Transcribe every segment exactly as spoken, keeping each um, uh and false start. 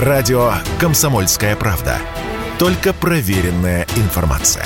Радио «Комсомольская правда». Только проверенная информация.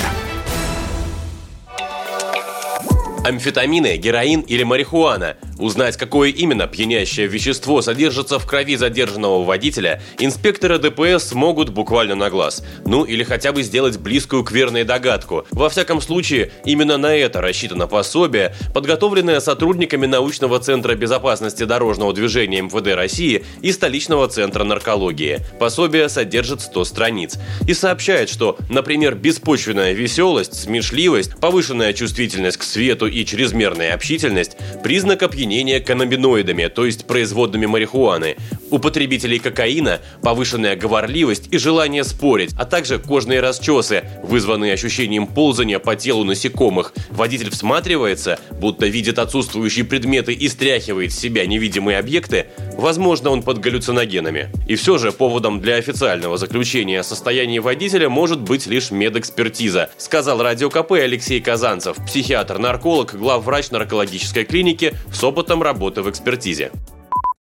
Амфетамины, героин или марихуана. Узнать, какое именно пьянящее вещество содержится в крови задержанного водителя, инспекторы ДПС смогут буквально на глаз. Ну или хотя бы сделать близкую к верной догадку. Во всяком случае, именно на это рассчитано пособие, подготовленное сотрудниками Научного центра безопасности дорожного движения МВД России и столичного центра наркологии. Пособие содержит сто страниц. И сообщает, что, например, беспочвенная веселость, смешливость, повышенная чувствительность к свету и чрезмерная общительность – признак опьянения каннабиноидами, то есть производными марихуаны. У потребителей кокаина повышенная говорливость и желание спорить, а также кожные расчесы, вызванные ощущением ползания по телу насекомых. Водитель всматривается, будто видит отсутствующие предметы и стряхивает с себя невидимые объекты. Возможно, он под галлюциногенами. И все же поводом для официального заключения о состоянии водителя может быть лишь медэкспертиза, сказал Радио КП Алексей Казанцев, психиатр-нарколог, главврач наркологической клиники с опытом работы в экспертизе.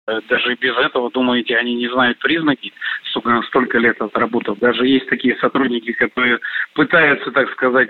Даже без этого, думаете, они не знают признаки, столько лет отработав. Даже есть такие сотрудники, которые пытаются, так сказать,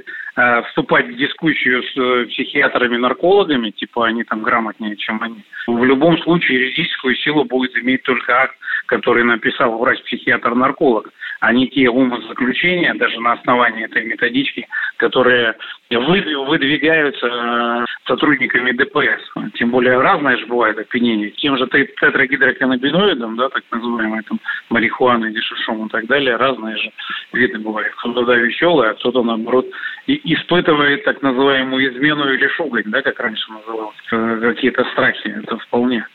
вступать в дискуссию с психиатрами-наркологами, типа они там грамотнее, чем они. В любом случае юридическую силу будет иметь только акт, который написал врач-психиатр-нарколог, а не те умозаключения, даже на основании этой методички, которые выдвигаются сотрудниками ДПС. Тем более разное же бывает опьянение. Тем же тетрагидроканнабиноидом, да, так называемый там, марихуаной, дешевшом и так далее, разные же виды бывают. Кто-то да, веселый, а кто-то, наоборот, и испытывает так называемую измену или шугань, да, как раньше называлось. Какие-то страхи, это вполне.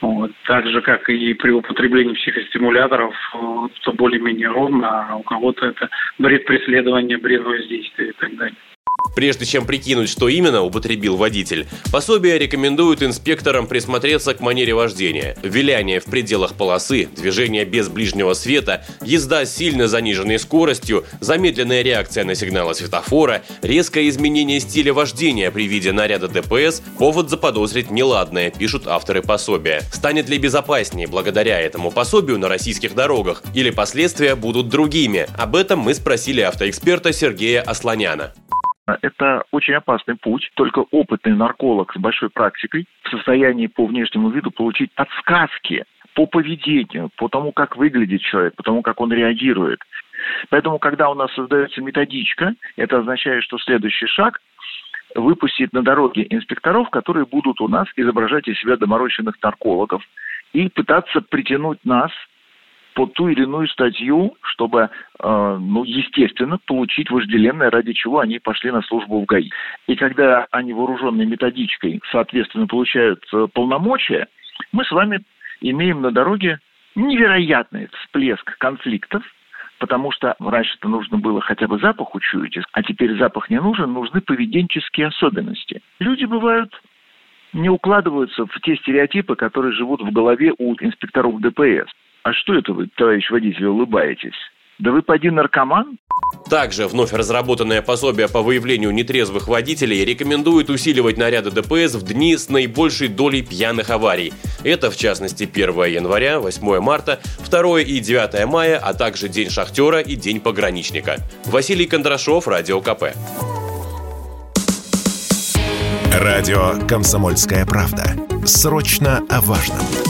Вот. Так же, как и при употреблении психостимуляторов, то более-менее ровно, а у кого-то это бред преследования, бред воздействия и так далее. Прежде чем прикинуть, что именно употребил водитель, пособие рекомендуют инспекторам присмотреться к манере вождения. Виляние в пределах полосы, движение без ближнего света, езда с сильно заниженной скоростью, замедленная реакция на сигналы светофора, резкое изменение стиля вождения при виде наряда ДПС – повод заподозрить неладное, пишут авторы пособия. Станет ли безопаснее благодаря этому пособию на российских дорогах или последствия будут другими? Об этом мы спросили автоэксперта Сергея Ослоняна. Это очень опасный путь. Только опытный нарколог с большой практикой в состоянии по внешнему виду получить подсказки по поведению, по тому, как выглядит человек, по тому, как он реагирует. Поэтому, когда у нас создается методичка, это означает, что следующий шаг – выпустить на дороге инспекторов, которые будут у нас изображать из себя доморощенных наркологов и пытаться притянуть нас под ту или иную статью, чтобы, э, ну, естественно, получить вожделенное, ради чего они пошли на службу в ГАИ. И когда они, вооруженные методичкой, соответственно, получают э, полномочия, мы с вами имеем на дороге невероятный всплеск конфликтов, потому что раньше-то нужно было хотя бы запах учуять, а теперь запах не нужен, нужны поведенческие особенности. Люди бывают не укладываются в те стереотипы, которые живут в голове у инспекторов ДПС. А что это вы, товарищ водитель, улыбаетесь? Да вы поди наркоман? Также вновь разработанное пособие по выявлению нетрезвых водителей рекомендует усиливать наряды ДПС в дни с наибольшей долей пьяных аварий. Это, в частности, первое января, восьмое марта, второе и девятое мая, а также День шахтера и День пограничника. Василий Кондрашов, Радио КП. Радио «Комсомольская правда». Срочно о важном.